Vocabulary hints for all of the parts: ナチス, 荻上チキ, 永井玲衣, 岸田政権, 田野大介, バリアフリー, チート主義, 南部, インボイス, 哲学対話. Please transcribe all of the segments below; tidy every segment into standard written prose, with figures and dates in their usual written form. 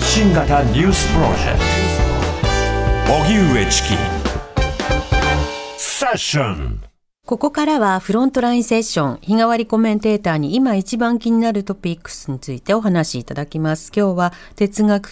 発信型ニュースプロジェクト荻上チキセッション。ここからはフロントラインセッション、日替わりコメンテーターに今一番気になるトピックスについてお話しいただきます。今日は哲学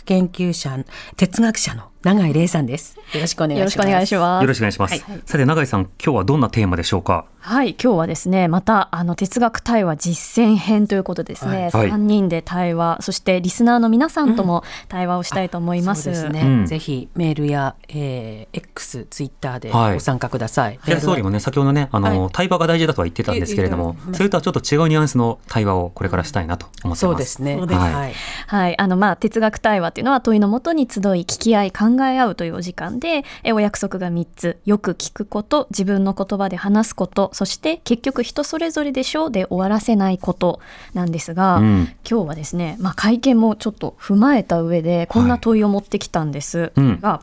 者の永井玲さんです。よろしくお願いします。よろしくお願いします。よろしくお願いします。はい、さて永井さん、今日はどんなテーマでしょうか。はい、今日はですね、また哲学対話実践編ということですね。はい、3人で対話、そしてリスナーの皆さんとも対話をしたいと思います。そうですね。ぜひメールや、X、ツイッターでご参加ください。はい、総理もね、先ほどね対話が大事だとは言ってたんですけれども、それとはちょっと違うニュアンスの対話をこれからしたいなと思ってます。そうですね。哲学対話というのは問いのもとに集い聞き合い考え合うというお時間で、お約束が3つ、よく聞くこと、自分の言葉で話すこと、そして結局人それぞれでしょうで終わらせないことなんですが、今日はですね、会見もちょっと踏まえた上でこんな問いを持ってきたんですが、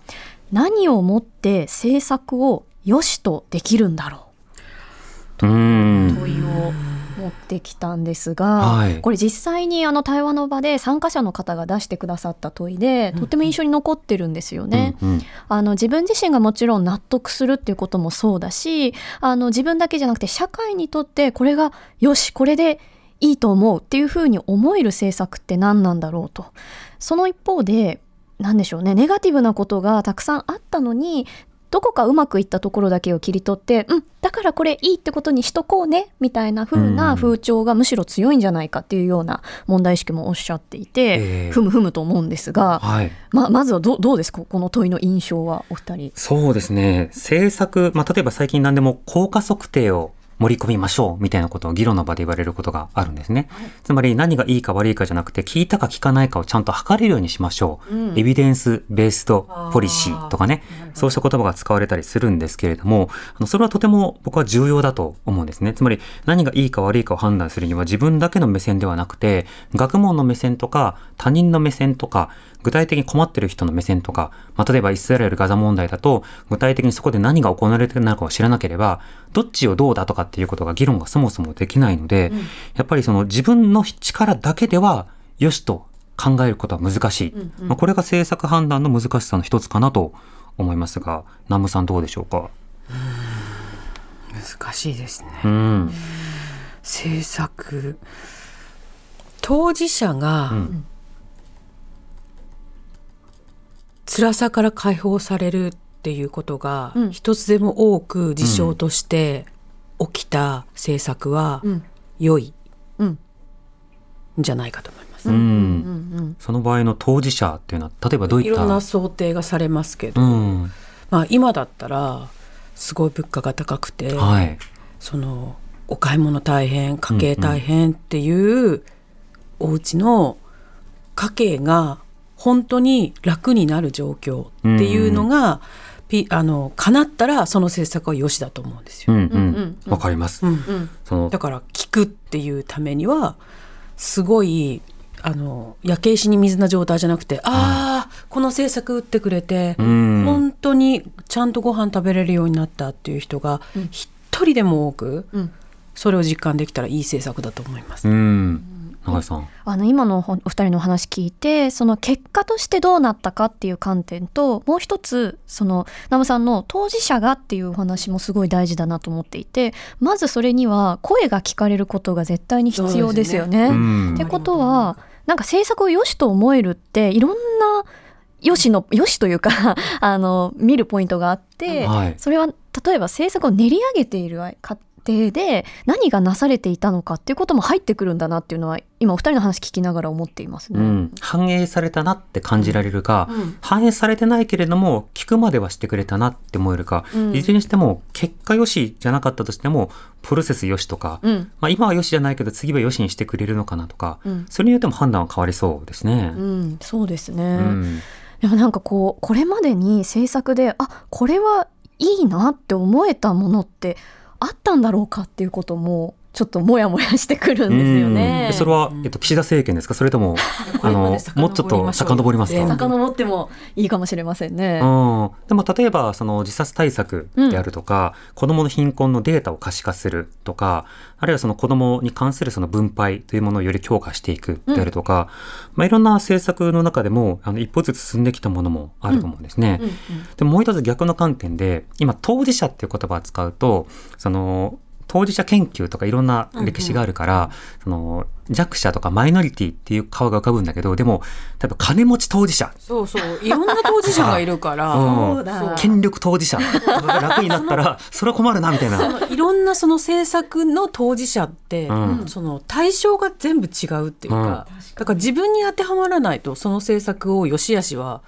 何をもって政策を良しとできるんだろうという問いを持ってきたんですが、これ実際に対話の場で参加者の方が出してくださった問いで、とっても印象に残ってるんですよね。自分自身がもちろん納得するっていうこともそうだし、自分だけじゃなくて社会にとってこれがよし、これでいいと思うっていうふうに思える政策って何なんだろうと。その一方で何でしょうね、ネガティブなことがたくさんあったのに、どこかうまくいったところだけを切り取って、だからこれいいってことにしとこうねみたいな風な風潮がむしろ強いんじゃないかっていうような問題意識もおっしゃっていて、ふむふむと思うんですが、まずはどうですか、この問いの印象はお二人。そうですね、政策、例えば最近何でも効果測定を盛り込みましょうみたいなことを議論の場で言われることがあるんですね。つまり何がいいか悪いかじゃなくて、聞いたか聞かないかをちゃんと測れるようにしましょう、エビデンスベースドポリシーとかね、そうした言葉が使われたりするんですけれども、それはとても僕は重要だと思うんですね。つまり何がいいか悪いかを判断するには、自分だけの目線ではなくて、学問の目線とか他人の目線とか、具体的に困ってる人の目線とか、例えばイスラエルガザ問題だと、具体的にそこで何が行われているのかを知らなければ、どっちをどうだとかっていうことが議論がそもそもできないので、やっぱりその自分の力だけではよしと考えることは難しい、これが政策判断の難しさの一つかなと思いますが、南部さんどうでしょうか。難しいですね。政策、当事者が、辛さから解放されるっていうことが一つでも多く事象として起きた政策は良いんじゃないかと思います。その場合の当事者っていうのは例えばどういった、いろんな想定がされますけど、今だったらすごい物価が高くて、そのお買い物大変、家計大変っていうお家の家計が本当に楽になる状況っていうのが、叶ったらその政策は良しだと思うんですよ。わかります。だから聞くっていうためにはすごい焼け石に水な状態じゃなくて、この政策打ってくれて本当にちゃんとご飯食べれるようになったっていう人が一人でも多く、それを実感できたらいい政策だと思います。永井さん、今のお二人のお話聞いて、その結果としてどうなったかっていう観点と、もう一つその南部さんの当事者がっていうお話もすごい大事だなと思っていて、まずそれには声が聞かれることが絶対に必要ですよね。ってことは、なんか政策を良しと思えるっていろんな良しというか見るポイントがあって、それは例えば政策を練り上げている方で何がなされていたのかっていうことも入ってくるんだなっていうのは、今お二人の話聞きながら思っていますね。反映されたなって感じられるか、反映されてないけれども聞くまではしてくれたなって思えるか、いずれにしても結果よしじゃなかったとしてもプロセスよしとか、今はよしじゃないけど次はよしにしてくれるのかなとか、それによっても判断は変わりそうですね。そうですね。でもなんかこれまでに政策でこれはいいなって思えたものってあったんだろうかっていうこともちょっともやもやしてくるんですよね。それは、岸田政権ですか、それとももうちょっと遡りますか。遡ってもいいかもしれませんね。でも例えばその自殺対策であるとか、子どもの貧困のデータを可視化するとか、あるいはその子どもに関するその分配というものをより強化していくであるとか、いろんな政策の中でも一歩ずつ進んできたものもあると思うんですね。でもう一つ逆の観点で、今当事者っていう言葉を使うと、その当事者研究とかいろんな歴史があるから、その弱者とかマイノリティっていう顔が浮かぶんだけど、でも多分金持ち当事者、そうそう、いろんな当事者がいるからそうだ、権力当事者が楽になったらそれは困るなみたいな、いろんなその政策の当事者って、その対象が全部違うっていうか、だから自分に当てはまらないとその政策を良し悪しは、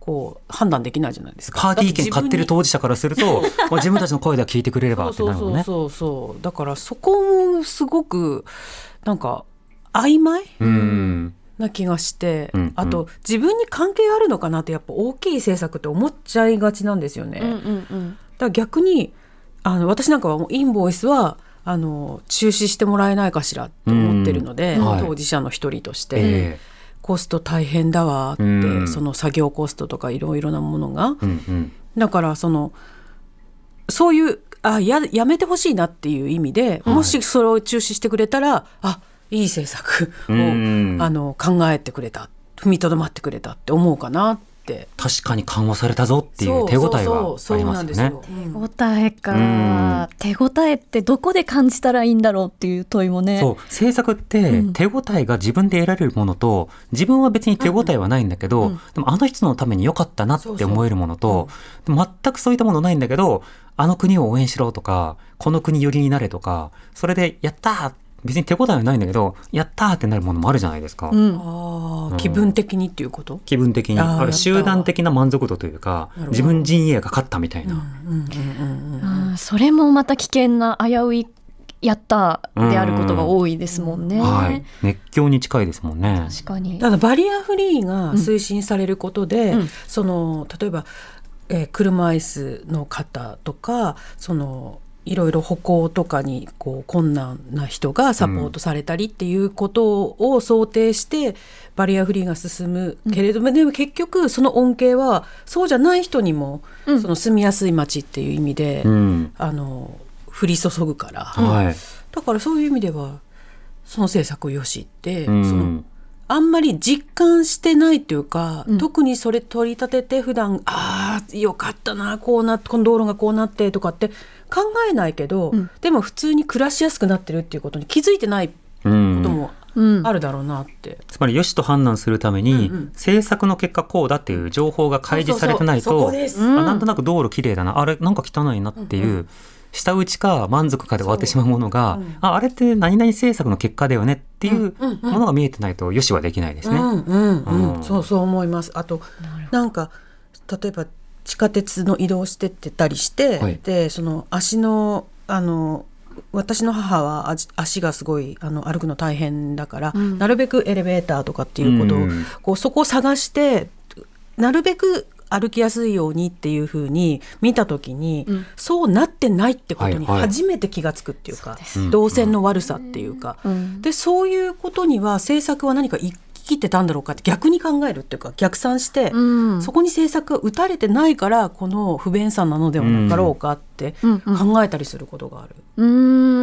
こう判断できないじゃないですか。パーティー券買ってる当事者からすると自分たちの声だけ聞いてくれればってなるもんね。そうだからそこもすごくなんか曖昧な気がして、あと自分に関係あるのかなってやっぱ大きい政策って思っちゃいがちなんですよね。だから逆に私なんかはインボイスは中止してもらえないかしらって思ってるので、当事者の一人として、コスト大変だわって、その作業コストとかいろいろなものが、だからそういうやめてほしいなっていう意味で、もしそれを中止してくれたら、いい政策を考えてくれた、踏みとどまってくれたって思うかなって。確かに緩和されたぞっていう手応えはありますね。手応えか、手応えってどこで感じたらいいんだろうっていう問いもね。そう、政策って手応えが自分で得られるものと、自分は別に手応えはないんだけど、でもあの人のために良かったなって思えるものと、全くそういったものないんだけど、あの国を応援しろとか、この国寄りになれとか、それでやったー、別に手応えはないんだけどやったーってなるものもあるじゃないですか、気分的にっていうこと、気分的にある集団的な満足度というか、自分陣営が勝ったみたいな、それもまた危険な、危ういやったであることが多いですもんね。熱狂に近いですもんね。確かに。ただバリアフリーが推進されることで、その例えば、車椅子の方とか、そのいろいろ歩行とかにこう困難な人がサポートされたりっていうことを想定してバリアフリーが進むけれども、でも結局その恩恵はそうじゃない人にも、その住みやすい街っていう意味で、降り注ぐから、だからそういう意味ではその政策をよしって、そのあんまり実感してないというか、特にそれ取り立てて普段よかったな、この道路がこうなってとかって考えないけど、でも普通に暮らしやすくなってるっていうことに気づいてないこともあるだろうなって、つまり良しと判断するために、政策の結果こうだっていう情報が開示されてないと、なんとなく道路綺麗だな、あれなんか汚いなっていう、下打ちか満足かで終わってしまうものが、あれって何々政策の結果だよねっていうものが見えてないとよしはできないですね。そう思います。あとなんか例えば地下鉄の移動してってたりして、でその足の私の母は足がすごい歩くの大変だから、なるべくエレベーターとかっていうことを、そこを探してなるべく歩きやすいようにっていう風に見たときに、そうなってないってことに初めて気がつくっていうか、動線の悪さっていうか、でそういうことには政策は何か生きてたんだろうかって逆に考えるっていうか、逆算して、そこに政策が打たれてないからこの不便さなのではなかろうかって考えたりすることがある。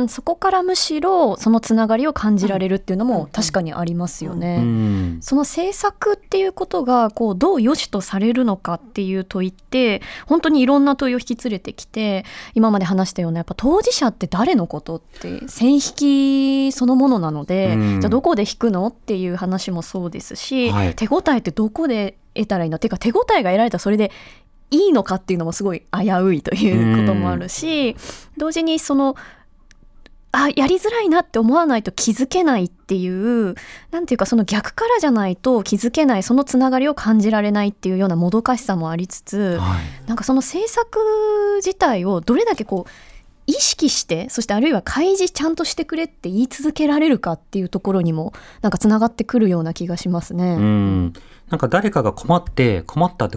そこからむしろそのつながりを感じられるっていうのも確かにありますよね。その政策っていうことがどう良しとされるのかっていう問いって、本当にいろんな問いを引き連れてきて、今まで話したようなやっぱ当事者って誰のことって線引きそのものなので、じゃあどこで引くのっていう話もそうですし、手応えってどこで得たらいいのっていうか、手応えが得られたらそれでいいのかっていうのもすごい危ういということもあるし、同時にそのやりづらいなって思わないと気づけないっていう、なんていうかその逆からじゃないと気づけない、そのつながりを感じられないっていうようなもどかしさもありつつ、なんかその政策自体をどれだけ意識して、そしてあるいは開示ちゃんとしてくれって言い続けられるかっていうところにもなんかつながってくるような気がしますね。うん。なんか誰かが困ったって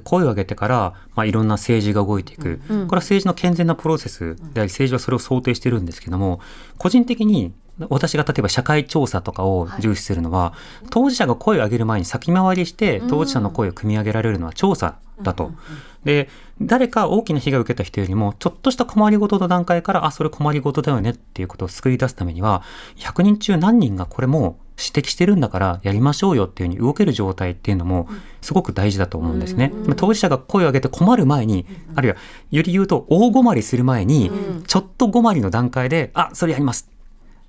声を上げてから、いろんな政治が動いていく、うんうん、これは政治の健全なプロセスであり、政治はそれを想定しているんですけども、個人的に私が例えば社会調査とかを重視するのは、はい、当事者が声を上げる前に先回りして当事者の声を汲み上げられるのは調査だと、うんうんうん、で誰か大きな被害を受けた人よりもちょっとした困りごとの段階からそれ困りごとだよねっていうことを救い出すためには100人中何人がこれも指摘してるんだからやりましょうよっていう風に動ける状態っていうのもすごく大事だと思うんですね。当事者が声を上げて困る前に、あるいはより言うと大困りする前にちょっと困りの段階でそれやります、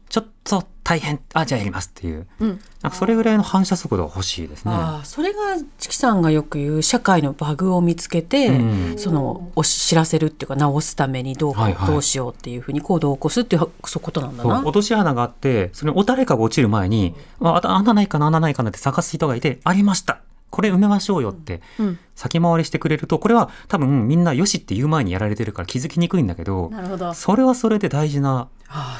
ちょっと大変じゃあやりますっていう、うん、なんかそれぐらいの反射速度が欲しいですね。それがチキさんがよく言う社会のバグを見つけて、うん、その知らせるっていうか直すためにどうしようっていうふうに行動を起こすっていうことなんだな。そう落とし穴があってそれに誰かが落ちる前に、穴ないかなって探す人がいてありました、これ埋めましょうよって先回りしてくれると、これは多分みんなよしって言う前にやられてるから気づきにくいんだけど、なるほど、それはそれで大事な、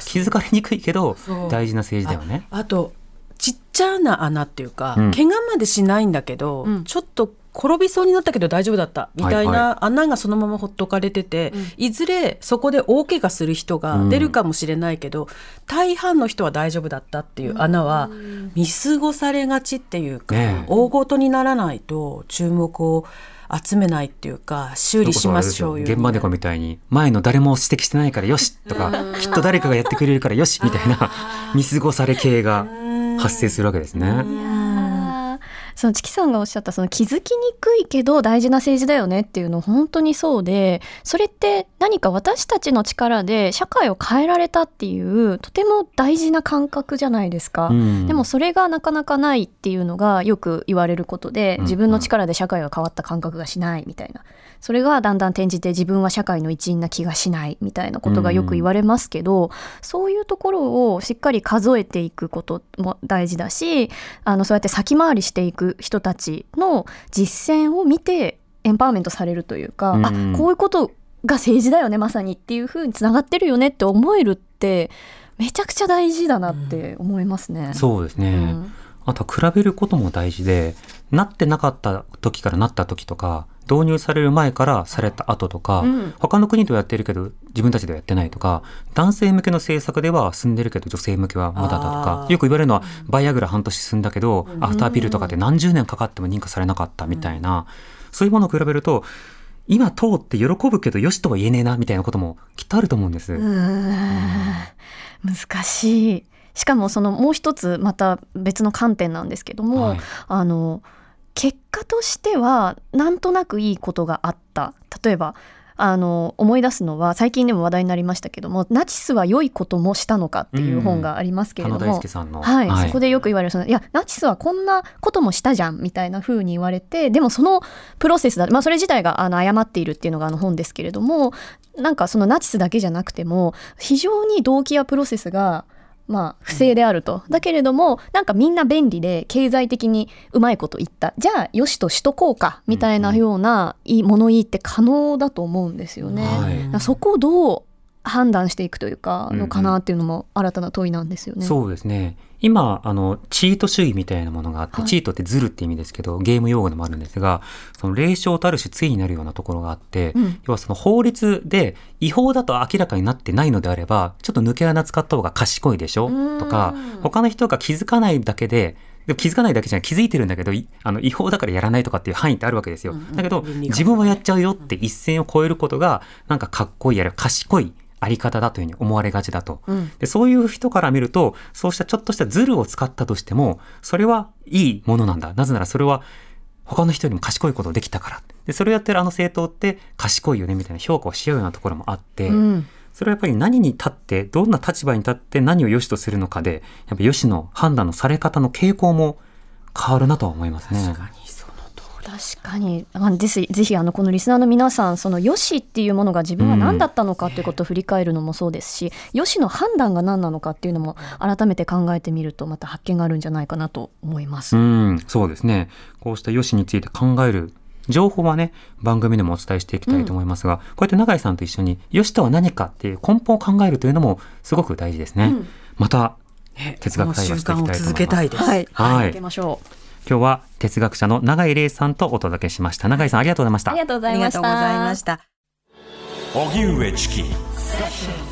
気づかれにくいけど大事な政治だよね。あとちっちゃな穴っていうか、怪我までしないんだけど、ちょっと転びそうになったけど大丈夫だったみたいな穴がそのままほっとかれてて、はいはい、いずれそこで大怪我する人が出るかもしれないけど、大半の人は大丈夫だったっていう穴は見過ごされがちっていうか、大ごとにならないと注目を集めないっていうか、修理しましょうよ。現場猫みたいに前の誰も指摘してないからよしとか、きっと誰かがやってくれるからよしみたいな見過ごされ系が発生するわけですね。そのチキさんがおっしゃったその気づきにくいけど大事な政治だよねっていうの本当にそうで、それって何か私たちの力で社会を変えられたっていうとても大事な感覚じゃないですか、うん、でもそれがなかなかないっていうのがよく言われることで、自分の力で社会が変わった感覚がしないみたいな、それがだんだん転じて自分は社会の一員な気がしないみたいなことがよく言われますけど、そういうところをしっかり数えていくことも大事だし、そうやって先回りしていく人たちの実践を見てエンパワーメントされるというか、こういうことが政治だよねまさにっていう風につながってるよねって思えるってめちゃくちゃ大事だなって思いますね。そうですね、あとは比べることも大事で、なってなかった時からなった時とか、導入される前からされた後とか、他の国とやってるけど自分たちではやってないとか、男性向けの政策では進んでるけど女性向けはまだだとか、よく言われるのはバイアグラ半年進んだけど、アフターピルとかって何十年かかっても認可されなかったみたいな、そういうものを比べると今通って喜ぶけどよしとは言えねえなみたいなこともきっとあると思うんです。難しい。しかもそのもう一つまた別の観点なんですけども、結果としてはなんとなくいいことがあった。例えば思い出すのは最近でも話題になりましたけども、ナチスは良いこともしたのかっていう本がありますけれども、田野大介さんの、そこでよく言われる、いやナチスはこんなこともしたじゃんみたいな風に言われて、でもそのプロセスだ、それ自体が誤っているっていうのが本ですけれども、なんかそのナチスだけじゃなくても非常に動機やプロセスが不正であると。だけれどもなんかみんな便利で経済的にうまいこと言った、じゃあよしとしとこうかみたいなような物言いって可能だと思うんですよね、そこをどう判断していくというかのかなっていうのも新たな問いなんですよね。そうですね。今チート主義みたいなものがあって、チートってズルって意味ですけどゲーム用語でもあるんですが、その霊障とある種対になるようなところがあって、要はその法律で違法だと明らかになってないのであればちょっと抜け穴使った方が賢いでしょとか、他の人が気づかないだけで、気づかないだけじゃない、気づいてるんだけど違法だからやらないとかっていう範囲ってあるわけですよ、だけど自分はやっちゃうよって一線を越えることがなんかかっこいい、やる賢いあり方だというふうに思われがちだと、でそういう人から見るとそうしたちょっとしたズルを使ったとしてもそれはいいものなんだ、なぜならそれは他の人よりも賢いことをできたから、でそれをやってる政党って賢いよねみたいな評価をし合うようなところもあって、それはやっぱり何に立ってどんな立場に立って何を良しとするのかで、やっぱ良しの判断のされ方の傾向も変わるなとは思いますね。確かに確かに、ぜひこのリスナーの皆さん、その良しっていうものが自分は何だったのかということを振り返るのもそうですし、良しの判断が何なのかっていうのも改めて考えてみるとまた発見があるんじゃないかなと思います。そうですね。こうした良しについて考える情報はね、番組でもお伝えしていきたいと思いますが、こうやって永井さんと一緒に良しとは何かっていう根本を考えるというのもすごく大事ですね。また哲学対話していきたいと思います。この習慣を続けたいです。はい、はい、続けましょう。今日は哲学者の永井玲さんとお届けしました。永井さん、ありがとうございました。ありがとうございました。荻上チキ。